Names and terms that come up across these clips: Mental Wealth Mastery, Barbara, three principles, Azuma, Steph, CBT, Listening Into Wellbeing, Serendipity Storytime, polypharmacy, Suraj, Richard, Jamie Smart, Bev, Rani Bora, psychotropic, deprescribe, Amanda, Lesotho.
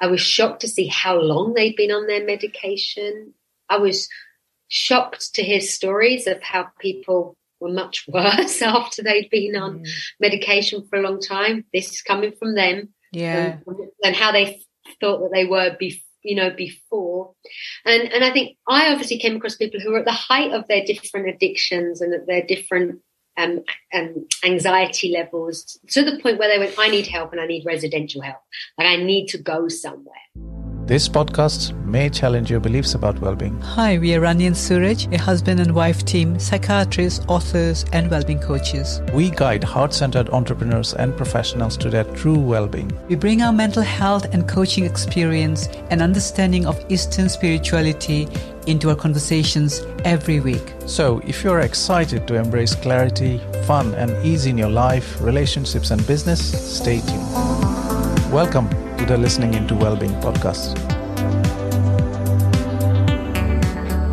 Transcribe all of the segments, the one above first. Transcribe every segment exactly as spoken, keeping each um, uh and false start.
I was shocked to see how long they'd been on their medication. I was shocked to hear stories of how people were much worse after they'd been on mm. medication for a long time. This is coming from them. Yeah. And, and how they thought that they were before. You know, before. And and I think I obviously came across people who were at the height of their different addictions and at their different um, um, anxiety levels, to the point where they went, I need help, and I need residential help, and I need to go somewhere. This podcast may challenge your beliefs about well-being. Hi, we are Rani and Suraj, a husband and wife team, psychiatrists, authors, and well-being coaches. We guide heart-centered entrepreneurs and professionals to their true well-being. We bring our mental health and coaching experience and understanding of Eastern spirituality into our conversations every week. So, if you're excited to embrace clarity, fun, and ease in your life, relationships, and business, stay tuned. Welcome to the Listening Into Wellbeing podcast.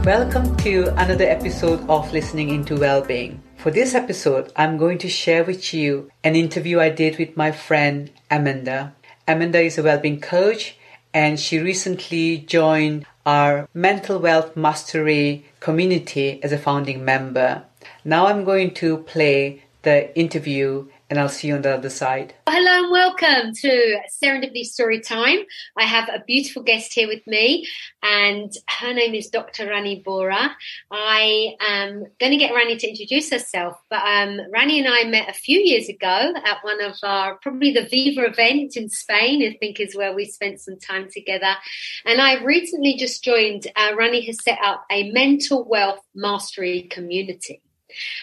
Welcome to another episode of Listening Into Wellbeing. For this episode, I'm going to share with you an interview I did with my friend Amanda. Amanda is a wellbeing coach, and she recently joined our Mental Wealth Mastery community as a founding member. Now I'm going to play the interview, and I'll see you on the other side. Hello and welcome to Serendipity Storytime. I have a beautiful guest here with me, and her name is Doctor Rani Bora. I am going to get Rani to introduce herself, but um, Rani and I met a few years ago at one of our, probably the Viva event in Spain, I think is where we spent some time together. And I recently just joined, uh, Rani has set up a Mental Wealth Mastery community.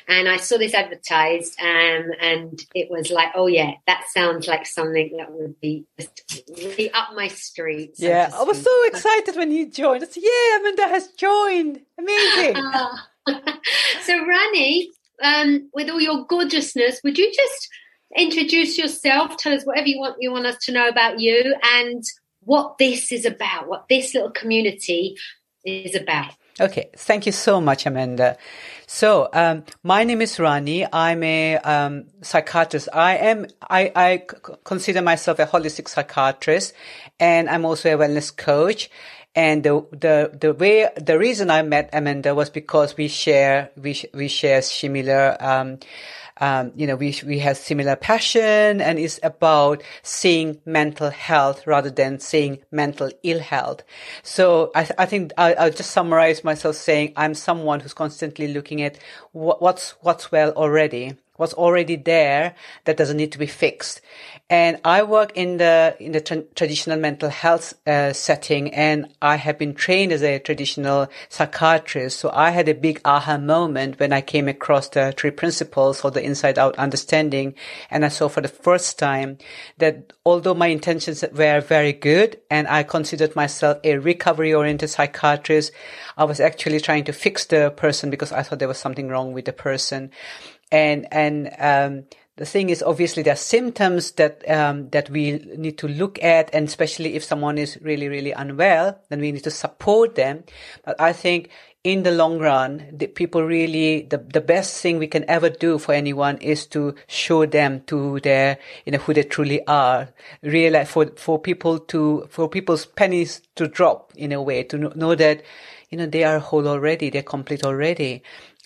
And I saw this advertised, um, and it was like, oh, yeah, that sounds like something that would be just really up my street. So yeah, I was so excited when you joined. I said, yeah, Amanda has joined. Amazing. Oh. So, Rani, um, with all your gorgeousness, would you just introduce yourself? Tell us whatever you want, you want us to know about you, and what this is about, what this little community is about. Okay, thank you so much, Amanda. So, um, my name is Rani. I'm a um, psychiatrist. I am. I, I c- consider myself a holistic psychiatrist, and I'm also a wellness coach. And the the the way the reason I met Amanda was because we share we we share similar. Um, Um, you know, we we have similar passion, and it's about seeing mental health rather than seeing mental ill health. So I, th- I think I, I'll just summarize myself saying I'm someone who's constantly looking at wh- what's what's well already, what's already there that doesn't need to be fixed. And I work in the in the tra- traditional mental health uh, setting, and I have been trained as a traditional psychiatrist. So I had a big aha moment when I came across the three principles or the inside out understanding, and I saw for the first time that although my intentions were very good and I considered myself a recovery oriented psychiatrist, I was actually trying to fix the person because I thought there was something wrong with the person. And and um the thing is, obviously, there are symptoms that um, that we need to look at, and especially if someone is really, really unwell, then we need to support them. But I think in the long run, the people really, the, the best thing we can ever do for anyone is to show them to their, you know, who they truly are. Realize for for people to for people's pennies to drop in a way, to know that, you know, they are whole already, they're complete already.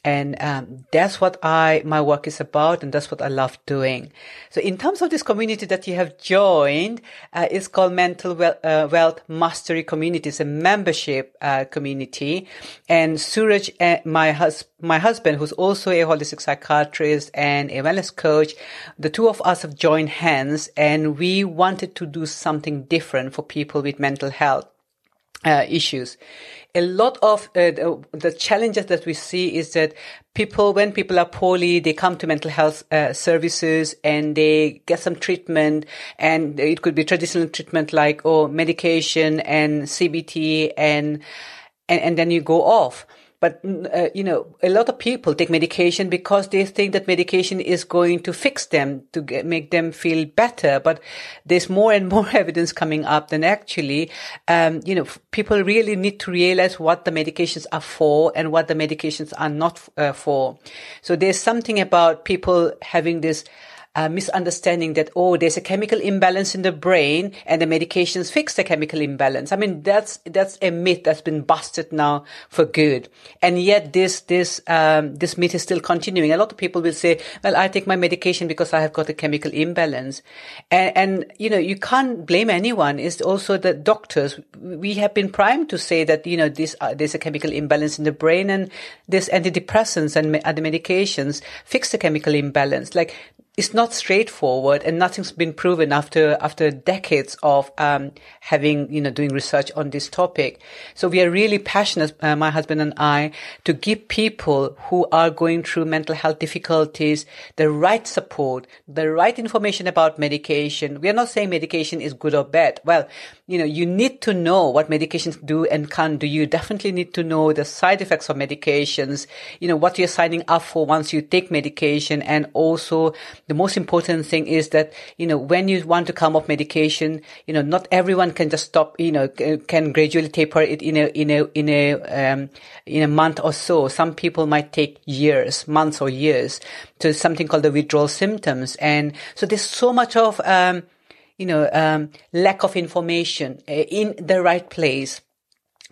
And um, that's what I my work is about, and that's what I love doing. So in terms of this community that you have joined, uh, it's called Mental Wealth, uh, Wealth Mastery Community. It's a membership uh, community. And Suraj, uh, my, hus- my husband, who's also a holistic psychiatrist and a wellness coach, the two of us have joined hands, and we wanted to do something different for people with mental health uh, issues. A lot of uh, the challenges that we see is that people, when people are poorly, they come to mental health uh, services and they get some treatment, and it could be traditional treatment like oh medication and C B T, and and, and then you go off. But, uh, you know, a lot of people take medication because they think that medication is going to fix them, to get, make them feel better. But there's more and more evidence coming up than actually, um, you know, f- people really need to realize what the medications are for and what the medications are not f- uh, for. So there's something about people having this uh, misunderstanding that, oh, there's a chemical imbalance in the brain and the medications fix the chemical imbalance. I mean, that's that's a myth that's been busted now for good. And yet this this um, this myth is still continuing. A lot of people will say, well, I take my medication because I have got a chemical imbalance. And, and you know, you can't blame anyone. It's also the doctors. We have been primed to say that, you know, this, uh, there's a chemical imbalance in the brain and this antidepressants and other medications fix the chemical imbalance. Like, it's not straightforward, and nothing's been proven after after decades of um having, you know, doing research on this topic. So we are really passionate, uh, my husband and I, to give people who are going through mental health difficulties the right support, the right information about medication. We are not saying medication is good or bad. Well, you know, you need to know what medications do and can't do. You definitely need to know the side effects of medications, you know, what you're signing up for once you take medication, and also the most important thing is that, you know, when you want to come off medication, you know, not everyone can just stop, you know, can gradually taper it in a, in a, in a, um, in a month or so. Some people might take years, months or years to something called the withdrawal symptoms. And so there's so much of, um, you know, um, lack of information in the right place.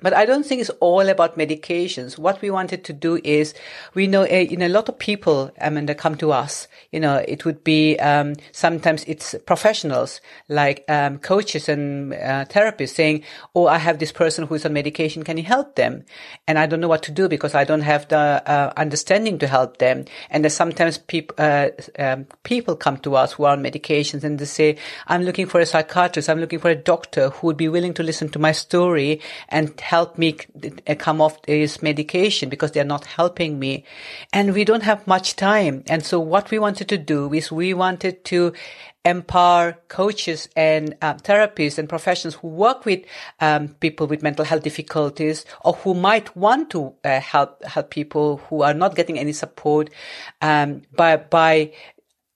But I don't think it's all about medications. What we wanted to do is, we know, uh, you know, a lot of people, Amanda, come to us. You know, it would be, um, sometimes it's professionals like, um, coaches and uh, therapists saying, oh, I have this person who is on medication. Can you help them? And I don't know what to do because I don't have the uh, understanding to help them. And then sometimes people, uh, um, people come to us who are on medications and they say, I'm looking for a psychiatrist. I'm looking for a doctor who would be willing to listen to my story and help me come off this medication because they're not helping me. And we don't have much time. And so what we wanted to do is we wanted to empower coaches and uh, therapists and professionals who work with um, people with mental health difficulties, or who might want to uh, help help people who are not getting any support, um, by by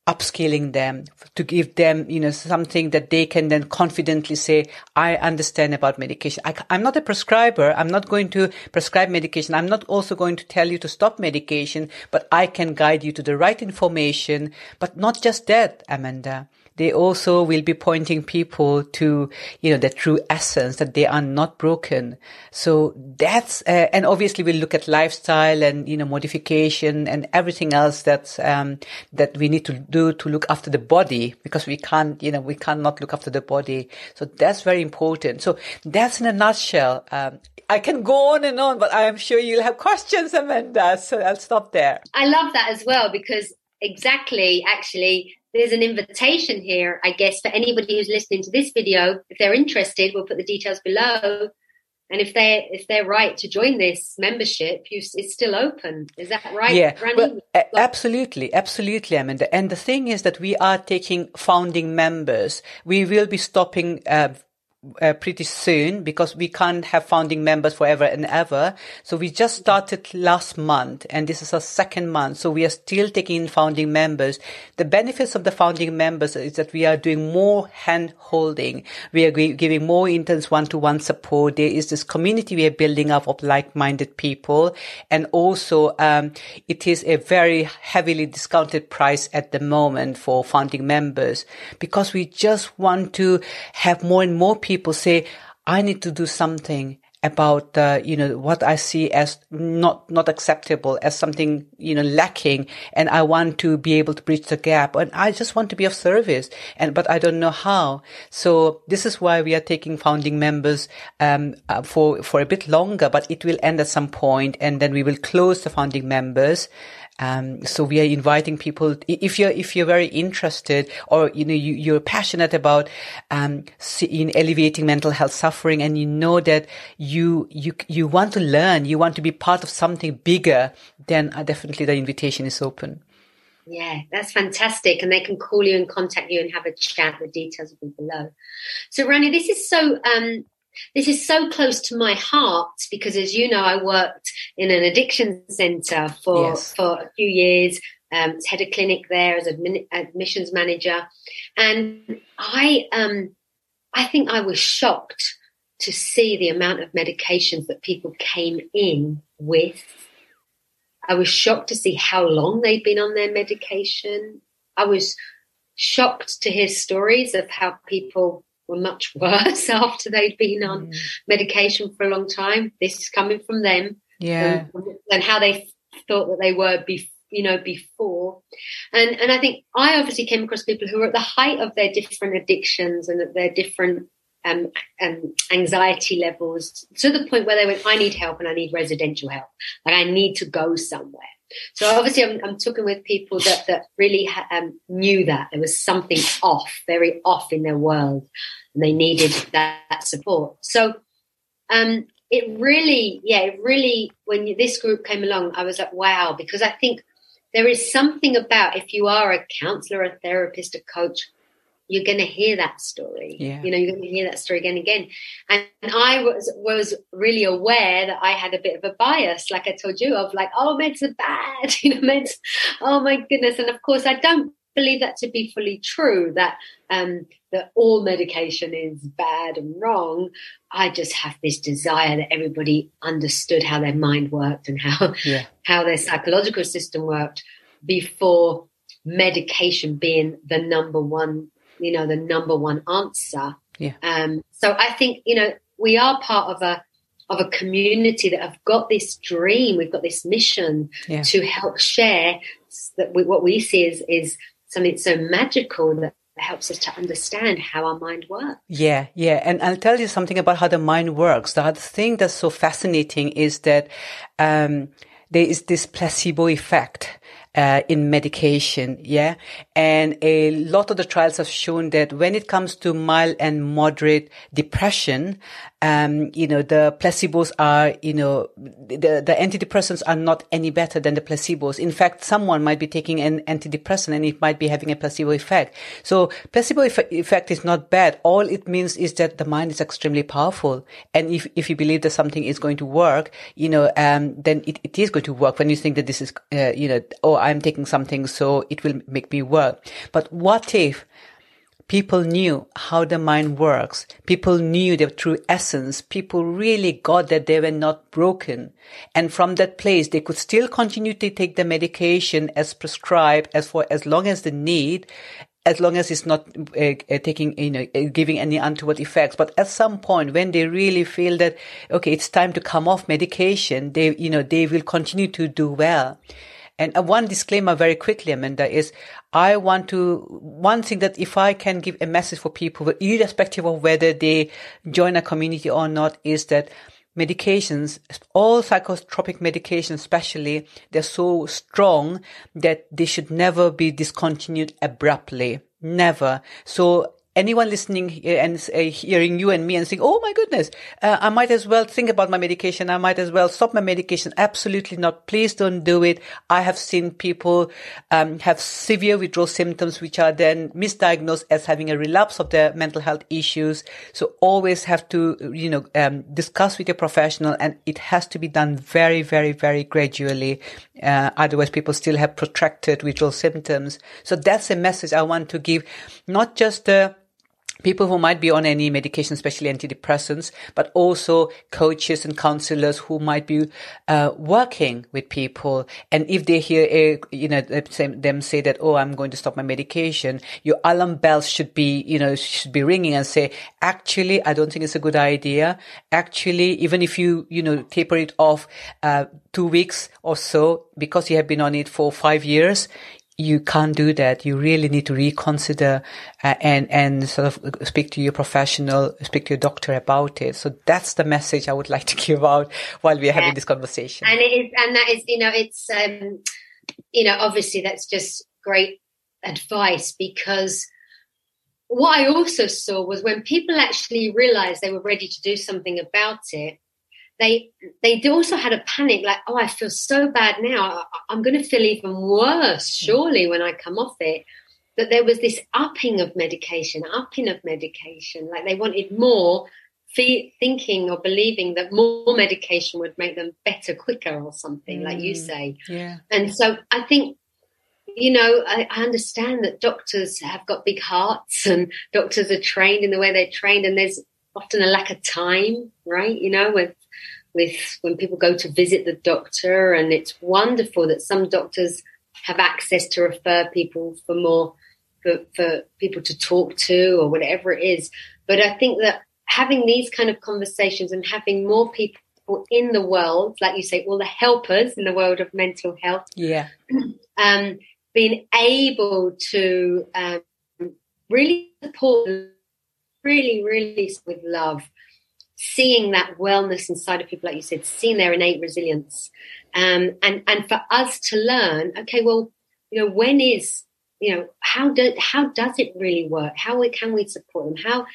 upskilling them, to give them, you know, something that they can then confidently say, I understand about medication. I, I'm not a prescriber. I'm not going to prescribe medication. I'm not also going to tell you to stop medication, but I can guide you to the right information. But not just that, Amanda. They also will be pointing people to, you know, the true essence, that they are not broken. So that's, uh, and obviously we'll look at lifestyle and, you know, modification and everything else that's, um, that we need to do to look after the body, because we can't, you know, we can't not look after the body. So that's very important. So that's in a nutshell. Um, I can go on and on, but I'm sure you'll have questions, Amanda. So I'll stop there. I love that as well, because exactly, actually, there's an invitation here, I guess, for anybody who's listening to this video. If they're interested, we'll put the details below. And if they're, if they're right to join this membership, you, it's still open. Is that right? Yeah, well, absolutely. Absolutely, Amanda. And the thing is that we are taking founding members. We will be stopping uh, Uh, pretty soon, because we can't have founding members forever and ever. So we just started last month, and this is our second month. So we are still taking in founding members. The benefits of the founding members is that we are doing more hand holding. We are giving more intense one-to-one support. There is this community we are building up of like-minded people. And also, um, it is a very heavily discounted price at the moment for founding members, because we just want to have more and more people People say, I need to do something about, uh, you know, what I see as not, not acceptable, as something, you know, lacking. And I want to be able to bridge the gap. And I just want to be of service. And, but I don't know how. So this is why we are taking founding members, um, uh, for, for a bit longer, but it will end at some point, and then we will close the founding members. Um, so we are inviting people. If you're, if you're very interested, or, you know, you, you're passionate about, um, in alleviating mental health suffering, and you know that you, you, you want to learn, you want to be part of something bigger, then uh, definitely the invitation is open. Yeah, that's fantastic. And they can call you and contact you and have a chat. The details will be below. So Rani, this is so, um, This is so close to my heart, because, as you know, I worked in an addiction centre for, yes. for a few years, um, head of clinic there as admin, admissions manager. And I um, I think I was shocked to see the amount of medications that people came in with. I was shocked to see how long they'd been on their medication. I was shocked to hear stories of how people were much worse after they'd been on mm. medication for a long time. This is coming from them, yeah, and, and how they thought that they were before. You know, before. And and I think I obviously came across people who were at the height of their different addictions and at their different um, um, anxiety levels, to the point where they went, I need help, and I need residential help. Like, I need to go somewhere. So obviously I'm, I'm talking with people that, that really ha- um, knew that there was something off, very off in their world, and they needed that, that support. So um, it really, yeah, it really, when this group came along, I was like, wow, because I think there is something about, if you are a counsellor, a therapist, a coach, you're going to hear that story. Yeah. You know, you're going to hear that story again and again. And, and I was was really aware that I had a bit of a bias, like I told you, of like, oh, meds are bad, you know, meds, oh, my goodness. And, of course, I don't believe that to be fully true, that um, that all medication is bad and wrong. I just have this desire that everybody understood how their mind worked and how yeah. how their psychological system worked before medication being the number one, you know, the number one answer. Yeah. Um, so I think, you know, we are part of a of a community that have got this dream, we've got this mission yeah. to help share that we, what we see is is something so magical that helps us to understand how our mind works. Yeah, yeah. And I'll tell you something about how the mind works. The other thing that's so fascinating is that um, there is this placebo effect uh, in medication, yeah? And a lot of the trials have shown that when it comes to mild and moderate depression, um, you know, the placebos are, you know, the, the antidepressants are not any better than the placebos. In fact, someone might be taking an antidepressant and it might be having a placebo effect. So placebo eff- effect is not bad. All it means is that the mind is extremely powerful. And if, if you believe that something is going to work, you know, um, then it, it is going to work. When you think that this is, uh, you know, oh, I'm taking something, so it will make me work. But what if people knew how the mind works? People knew their true essence. People really got that they were not broken. And from that place, they could still continue to take the medication as prescribed, as for as long as they need, as long as it's not uh, taking, you know, giving any untoward effects. But at some point, when they really feel that, okay, it's time to come off medication, they, you know, they will continue to do well. And one disclaimer very quickly, Amanda, is I want to, one thing that if I can give a message for people, irrespective of whether they join a community or not, is that medications, all psychotropic medications especially, they're so strong that they should never be discontinued abruptly. Never. So anyone listening and hearing you and me and saying, oh my goodness, uh, I might as well think about my medication. I might as well stop my medication. Absolutely not. Please don't do it. I have seen people um, have severe withdrawal symptoms, which are then misdiagnosed as having a relapse of their mental health issues. So always have to, you know, um, discuss with your professional, and it has to be done very, very, very gradually. Uh, otherwise people still have protracted withdrawal symptoms. So that's a message I want to give, not just the people who might be on any medication, especially antidepressants, but also coaches and counselors who might be uh, working with people. And if they hear, a, you know, them say that, oh, I'm going to stop my medication, your alarm bells should be, you know, should be ringing and say, actually, I don't think it's a good idea. Actually, even if you, you know, taper it off uh, two weeks or so, because you have been on it for five years, you can't do that. You really need to reconsider uh, and, and sort of speak to your professional, speak to your doctor about it. So that's the message I would like to give out while we're yeah. having this conversation. And it is, and that is, you know, it's, um, you know, obviously that's just great advice, because what I also saw was when people actually realized they were ready to do something about it, They they also had a panic, like, oh, I feel so bad now. I'm going to feel even worse, surely, when I come off it. But there was this upping of medication, upping of medication. Like, they wanted more, fe- thinking or believing that more medication would make them better, quicker or something, mm, like you say. Yeah. And so I think, you know, I, I understand that doctors have got big hearts, and doctors are trained in the way they're trained, and there's often a lack of time, right, you know, with with when people go to visit the doctor. And it's wonderful that some doctors have access to refer people for more for, for people to talk to or whatever it is. But I think that having these kind of conversations and having more people in the world, like you say, all the helpers in the world of mental health, yeah, um, being able to um, really support, really, really with love, seeing that wellness inside of people, like you said, seeing their innate resilience, um, and and for us to learn, okay, well, you know, when is, you know, how do how does it really work? How can we support them? How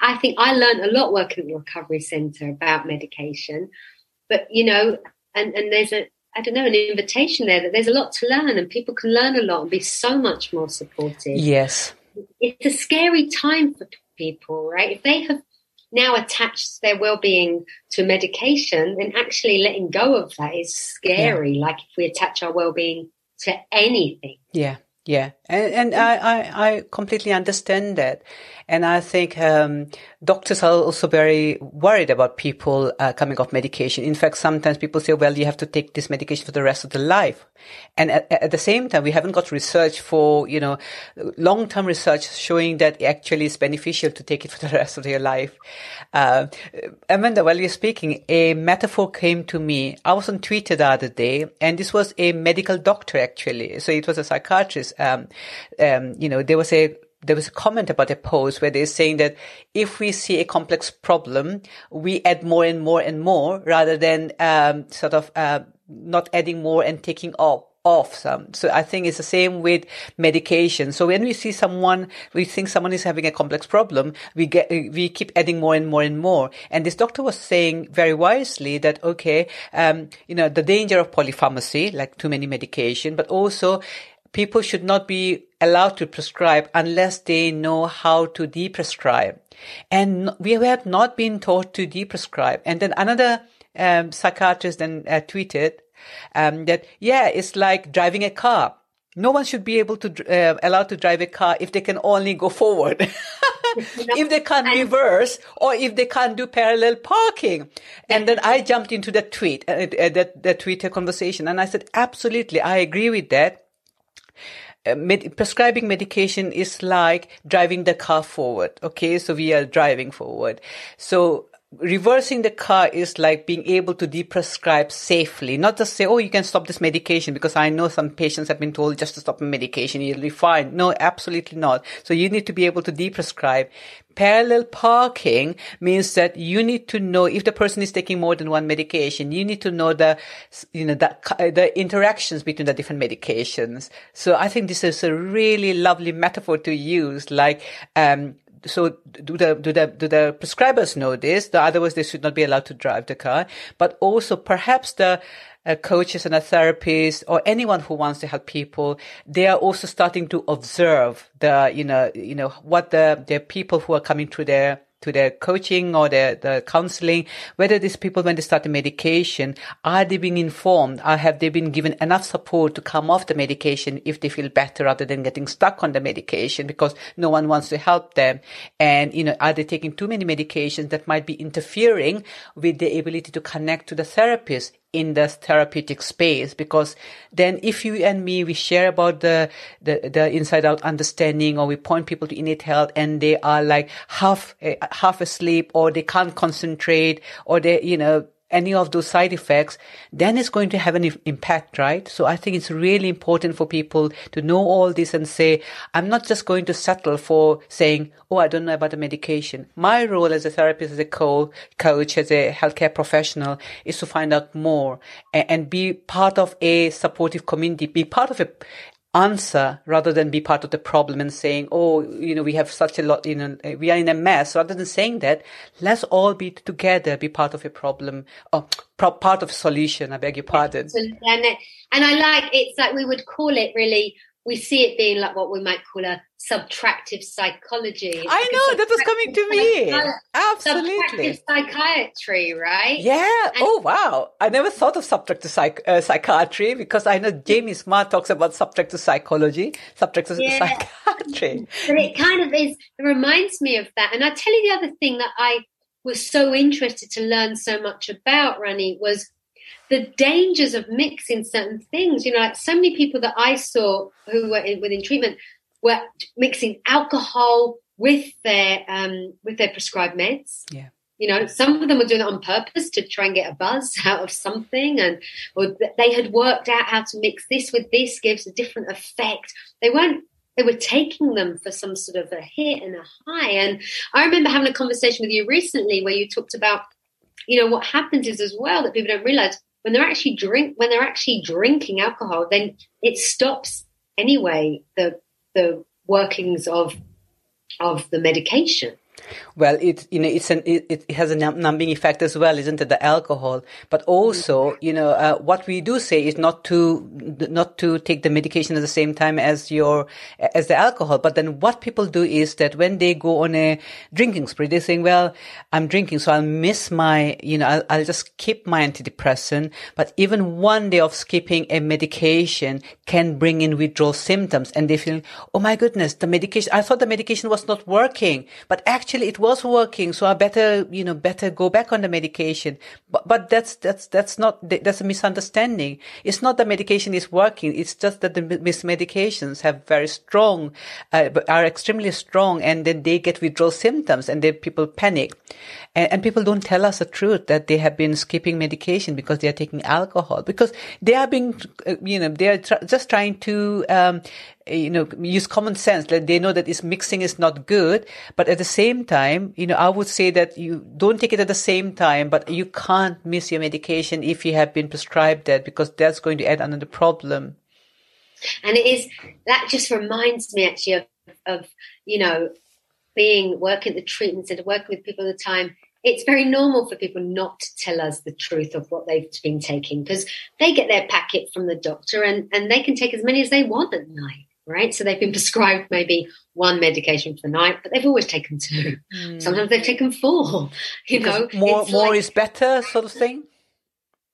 I think I learned a lot working at the recovery centre about medication, but, you know, and, and there's a, I don't know, an invitation there that there's a lot to learn and people can learn a lot and be so much more supported. Yes. It's a scary time for people, right? If they have now attached their well-being to medication, then actually letting go of that is scary. Yeah. Like if we attach our well-being to anything. Yeah. Yeah, and, and I, I, I completely understand that. And I think um, doctors are also very worried about people uh, coming off medication. In fact, sometimes people say, well, you have to take this medication for the rest of the life. And at, at the same time, we haven't got research for, you know, long-term research showing that actually it's beneficial to take it for the rest of your life. Uh, Amanda, while you're speaking, a metaphor came to me. I was on Twitter the other day, and this was a medical doctor, actually. So it was a psychiatrist. Um, um, you know, there was a there was a comment about a post where they're saying that if we see a complex problem, we add more and more and more rather than um, sort of uh, not adding more and taking off. off some. So I think it's the same with medication. So when we see someone, we think someone is having a complex problem, we get, we keep adding more and more and more. And this doctor was saying very wisely that, okay, um, you know, the danger of polypharmacy, like too many medication, but also people should not be allowed to prescribe unless they know how to deprescribe. And we have not been taught to deprescribe. And then another um, psychiatrist then uh, tweeted um, that, yeah, it's like driving a car. No one should be able to uh, allowed to drive a car if they can only go forward. If they can't reverse or if they can't do parallel parking. And then I jumped into that tweet, uh, that, that Twitter conversation. And I said, absolutely, I agree with that. Uh, med- prescribing medication is like driving the car forward. Okay, so we are driving forward. So reversing the car is like being able to deprescribe safely, not just say, oh, you can stop this medication, because I know some patients have been told just to stop medication, you'll be fine. No, absolutely not. So you need to be able to deprescribe. Parallel parking means that you need to know if the person is taking more than one medication. You need to know the, you know, the, the interactions between the different medications. So I think this is a really lovely metaphor to use. Like, um, so do the, do the, do the prescribers know this? The otherwise they should not be allowed to drive the car, but also perhaps the, Uh, coaches and a therapist or anyone who wants to help people, they are also starting to observe the, you know, you know, what the, the people who are coming through their, to their coaching or their, the counseling, whether these people, when they start the medication, are they being informed? Or have they been given enough support to come off the medication if they feel better rather than getting stuck on the medication because no one wants to help them? And, you know, are they taking too many medications that might be interfering with the ability to connect to the therapist in the therapeutic space? Because then if you and me, we share about the, the, the inside out understanding, or we point people to innate health and they are like half, uh, half asleep, or they can't concentrate, or they, you know, any of those side effects, then it's going to have an impact, right? So I think it's really important for people to know all this and say, I'm not just going to settle for saying, oh, I don't know about the medication. My role as a therapist, as a coach, as a healthcare professional is to find out more and be part of a supportive community, be part of a answer rather than be part of the problem and saying, oh, you know, we have such a lot, you know, we are in a mess. Rather than saying that, let's all be together, be part of a problem or pro- part of a solution. I beg your pardon. And I like, it's like we would call it really, we see it being like what we might call a subtractive psychology. It's I like know, that was coming to me. Absolutely. Subtractive psychiatry, right? Yeah. And oh, wow. I never thought of subtractive psych- uh, psychiatry because I know Jamie Smart talks about subtractive psychology, subtractive yeah. psychiatry. But it kind of is, it reminds me of that. And I tell you the other thing that I was so interested to learn so much about, Rani, was the dangers of mixing certain things. You know, like so many people that I saw who were in, within treatment were mixing alcohol with their um, with their prescribed meds. Yeah. You know, some of them were doing it on purpose to try and get a buzz out of something, and or they had worked out how to mix this with this gives a different effect. They weren't, they were taking them for some sort of a hit and a high. And I remember having a conversation with you recently where you talked about, you know, what happens is as well that people don't realize when they're actually drink when they're actually drinking alcohol, then it stops anyway the the workings of of the medication. Well, it you know it's an it, it has a numbing effect as well, isn't it? The alcohol, but also you know uh, what we do say is not to not to take the medication at the same time as your as the alcohol. But then what people do is that when they go on a drinking spree, they're saying, "Well, I'm drinking, so I'll miss my you know I'll, I'll just skip my antidepressant." But even one day of skipping a medication can bring in withdrawal symptoms, and they feel, "Oh my goodness, the medication! I thought the medication was not working, but actually." Actually, it was working, so I better, you know, better go back on the medication. But, but that's that's that's not that's a misunderstanding. It's not that medication is working. It's just that the mismedications have very strong, uh, are extremely strong, and then they get withdrawal symptoms, and then people panic, and, and people don't tell us the truth that they have been skipping medication because they are taking alcohol because they are being, you know, they are tr- just trying to. Um, you know, use common sense. Like they know that it's mixing is not good, but at the same time, you know, I would say that you don't take it at the same time, but you can't miss your medication if you have been prescribed that because that's going to add another problem. And it is, that just reminds me actually of, of you know, being, working at the treatment centre, working with people at the time. It's very normal for people not to tell us the truth of what they've been taking because they get their packet from the doctor and, and they can take as many as they want at night. Right, so they've been prescribed maybe one medication for the night, but they've always taken two. Mm. Sometimes they've taken four. You because know, more more like, is better, sort of thing.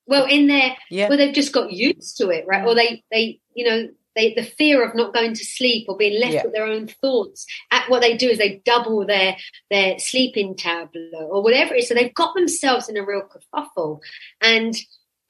Well, in there, yeah. Well, they've just got used to it, right? Mm. Or they, they, you know, they the fear of not going to sleep or being left yeah. with their own thoughts. At what they do is they double their their sleeping tablet or whatever it is. So they've got themselves in a real kerfuffle, and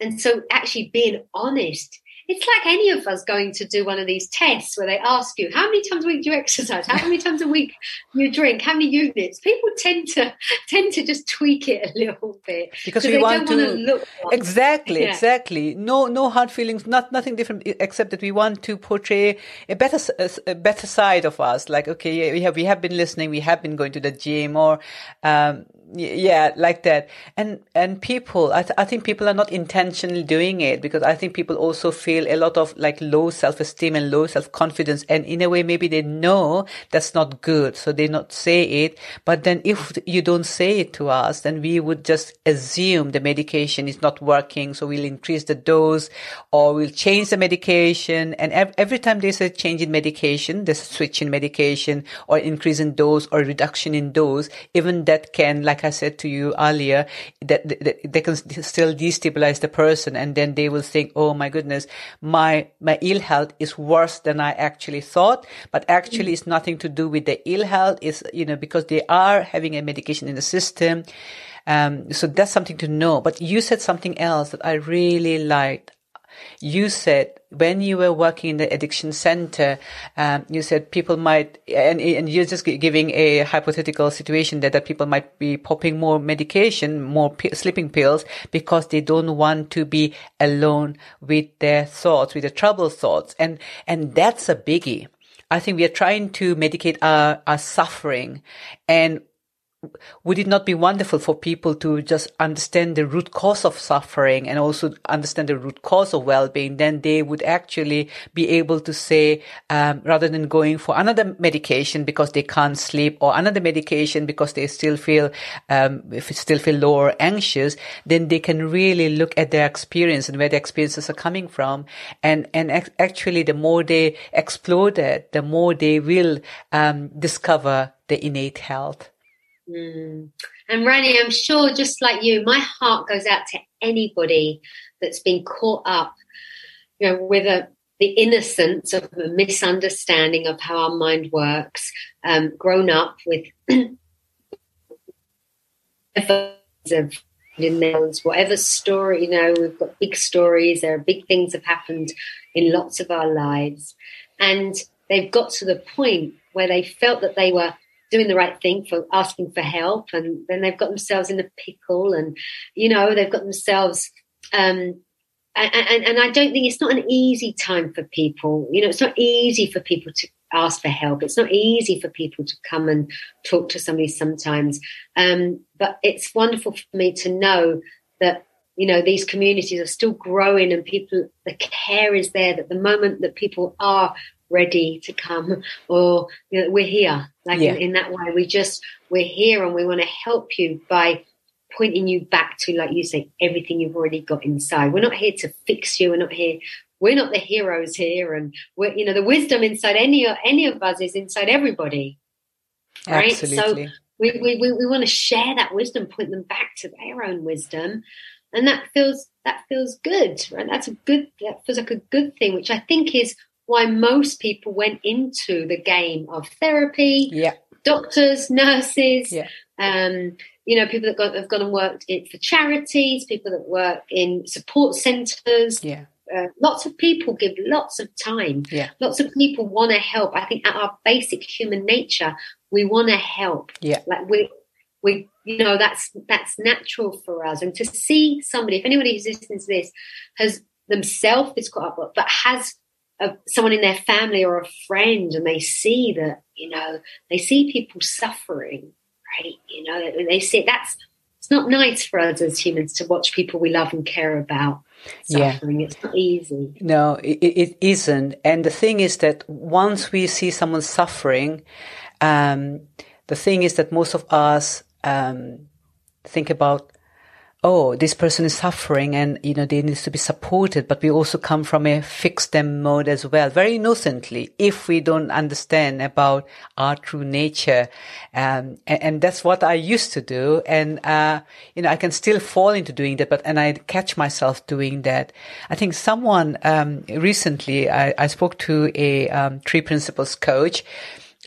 and so actually being honest. It's like any of us going to do one of these tests where they ask you, how many times a week do you exercise? How many times a week do you drink? How many units? People tend to tend to just tweak it a little bit. Because we they want, don't to, want to look like, Exactly, yeah. exactly. No no hard feelings, not nothing different except that we want to portray a better a better side of us. Like, okay, we have, we have been listening, we have been going to the gym or... Um, yeah, like that. And and people, I, th- I think people are not intentionally doing it because I think people also feel a lot of like low self-esteem and low self-confidence. And in a way, maybe they know that's not good. So they not say it. But then if you don't say it to us, then we would just assume the medication is not working. So we'll increase the dose or we'll change the medication. And ev- every time there's a change in medication, there's a switch in medication or increase in dose or reduction in dose, even that can like, Like I said to you earlier, that they can still destabilize the person, and then they will think, "Oh my goodness, my my ill health is worse than I actually thought." But actually, it's nothing to do with the ill health. It's you know because they are having a medication in the system. Um, so that's something to know. But you said something else that I really liked. You said when you were working in the addiction center, um, you said people might, and, and you're just giving a hypothetical situation that, that people might be popping more medication, more p- sleeping pills, because they don't want to be alone with their thoughts, with their troubled thoughts. And, and that's a biggie. I think we are trying to medicate our, our suffering. And would it not be wonderful for people to just understand the root cause of suffering and also understand the root cause of well-being? Then they would actually be able to say, um, rather than going for another medication because they can't sleep or another medication because they still feel, um, if it still feel low or anxious, then they can really look at their experience and where the experiences are coming from. And, and actually, the more they explore that, the more they will, um, discover the innate health. Mm. And Rani, I'm sure just like you, my heart goes out to anybody that's been caught up, you know, with a, the innocence of a misunderstanding of how our mind works, um, grown up with whatever story, you know, we've got big stories, there are big things have happened in lots of our lives. And they've got to the point where they felt that they were doing the right thing for asking for help, and then they've got themselves in a pickle, and, you know, they've got themselves um, and, and, and I don't think it's not an easy time for people. You know, it's not easy for people to ask for help. It's not easy for people to come and talk to somebody sometimes. Um, but it's wonderful for me to know that, you know, these communities are still growing, and people, the care is there, that the moment that people are ready to come, or, you know, we're here. Like yeah. in, in that way, we just, we're here, and we want to help you by pointing you back to, like you say, everything you've already got inside. We're not here to fix you. We're not here. We're not the heroes here. And we're, you know, the wisdom inside any any of us is inside everybody. Right. Absolutely. So we, we, we, we want to share that wisdom, point them back to their own wisdom. And that feels, that feels good. Right. That's a good, that feels like a good thing, which I think is why most people went into the game of therapy, yeah. doctors, nurses, yeah. um, you know, people that got, have gone and worked it for charities, people that work in support centres. Yeah. Uh, lots of people give lots of time. Yeah. Lots of people want to help. I think at our basic human nature, we want to help. Yeah. Like we, we, you know, that's that's natural for us. And to see somebody, if anybody who's listening to this has themselves is caught up, but has a, someone in their family or a friend, and they see that, you know, they see people suffering, right? You know, they see that's it's not nice for us as humans to watch people we love and care about suffering. Yeah. It's not easy. No, it, it isn't. And the thing is that once we see someone suffering, um, the thing is that most of us um, think about, oh, this person is suffering and, you know, they need to be supported. But we also come from a fix them mode as well, very innocently, if we don't understand about our true nature. Um, and, and that's what I used to do. And, uh, you know, I can still fall into doing that, but, and I catch myself doing that. I think someone, um, recently I, I spoke to a, um, three principles coach.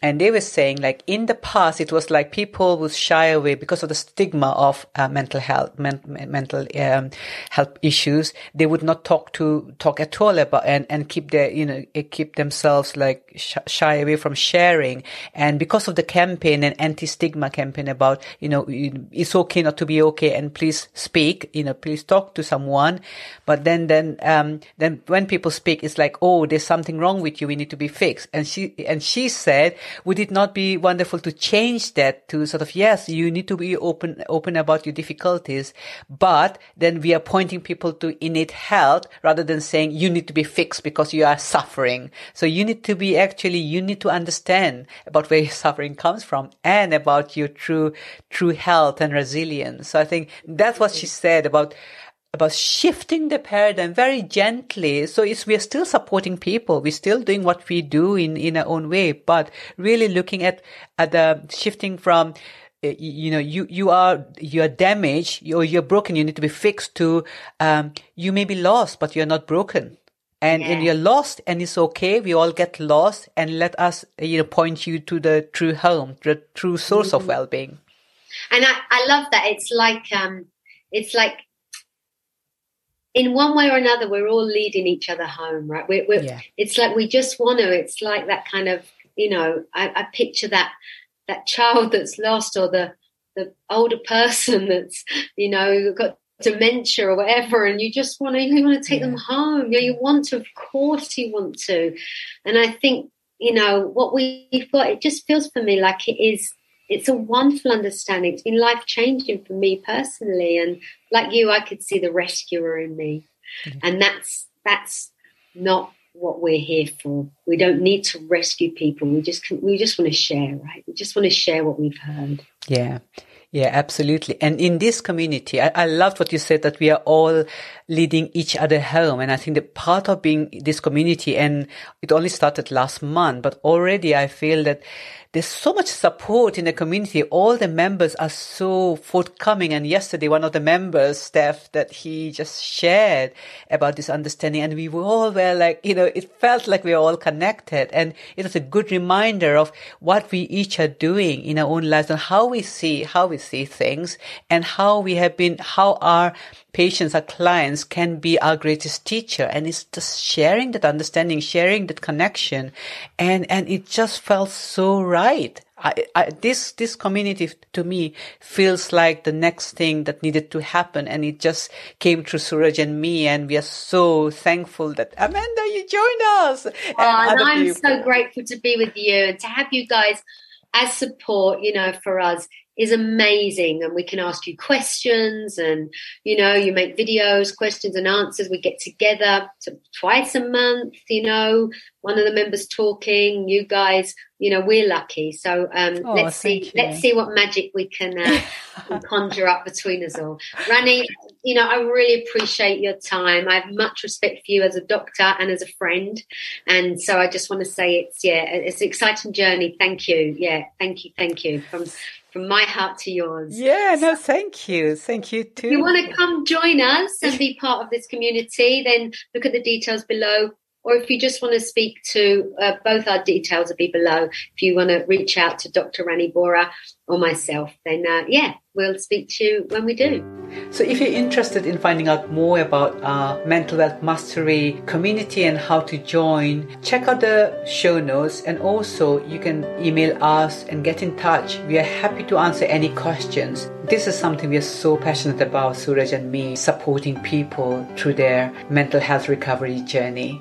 And they were saying, like, in the past, it was like people would shy away because of the stigma of uh, mental health, men- mental um, health issues. They would not talk to talk at all about and and keep their you know keep themselves like sh- shy away from sharing. And because of the campaign, an anti-stigma campaign about you know it's okay not to be okay, and please speak, you know please talk to someone. But then then um then when people speak, it's like, oh, there's something wrong with you. We need to be fixed. And she and she said, would it not be wonderful to change that to sort of, yes, you need to be open, open about your difficulties, but then we are pointing people to innate health rather than saying you need to be fixed because you are suffering. So you need to be actually, you need to understand about where your suffering comes from and about your true, true health and resilience. So I think that's what she said about, about shifting the paradigm very gently. So it's, we're still supporting people. We're still doing what we do in, in our own way, but really looking at, at the shifting from, uh, you know, you, you are, you're damaged, you're, you're broken. You need to be fixed to, um, you may be lost, but you're not broken. And, yeah. and you're lost, and it's okay. We all get lost, and let us, you know, point you to the true home, the true source mm-hmm. of well-being. And I, I love that. It's like, um, it's like, in one way or another, we're all leading each other home, right? We're, we're, yeah. It's like we just want to. It's like that kind of, you know, I, I picture that that child that's lost, or the the older person that's, you know, got dementia or whatever, and you just want to you want to take yeah. them home. You know, you want to, of course, you want to. And I think, you know, what we've got, it just feels for me like it is. It's a wonderful understanding. It's been life-changing for me personally. And like you, I could see the rescuer in me. Mm-hmm. And that's that's not what we're here for. We don't need to rescue people. We just we just want to share, right? We just want to share what we've heard. Yeah. Yeah, absolutely. And in this community, I, I loved what you said, that we are all leading each other home. And I think the part of being this community, and it only started last month, but already I feel that there's so much support in the community. All the members are so forthcoming. And yesterday, one of the members, Steph, that he just shared about this understanding. And we were all were like, you know, it felt like we were all connected. And it was a good reminder of what we each are doing in our own lives, and how we see, how we see things, and how we have been, how our patients, our clients can be our greatest teacher. And it's just sharing that understanding, sharing that connection. And, and it just felt so right. I, I, this, this community to me feels like the next thing that needed to happen. And it just came through Suraj and me. And we are so thankful that Amanda, you joined us. Oh, and, and I'm people. so grateful to be with you and to have you guys as support, you know, for us is amazing. And we can ask you questions and, you know, you make videos, questions and answers. We get together twice a month, you know, one of the members talking, you guys, you know, we're lucky. So um, oh, let's see, you. let's see what magic we can uh, conjure up between us all. Rani, you know, I really appreciate your time. I have much respect for you as a doctor and as a friend. And so I just want to say it's, yeah, it's an exciting journey. Thank you. Yeah. Thank you. Thank you. From, From my heart to yours. Yeah, no, thank you. Thank you too. If you want to come join us and be part of this community, then look at the details below. Or if you just want to speak to, uh, both our details will be below. If you want to reach out to Doctor Rani Bora or myself, then uh, yeah, we'll speak to you when we do. So if you're interested in finding out more about our Mental Wealth Mastery community and how to join, check out the show notes, and also you can email us and get in touch. We are happy to answer any questions. This is something we are so passionate about, Suraj and me, supporting people through their mental health recovery journey.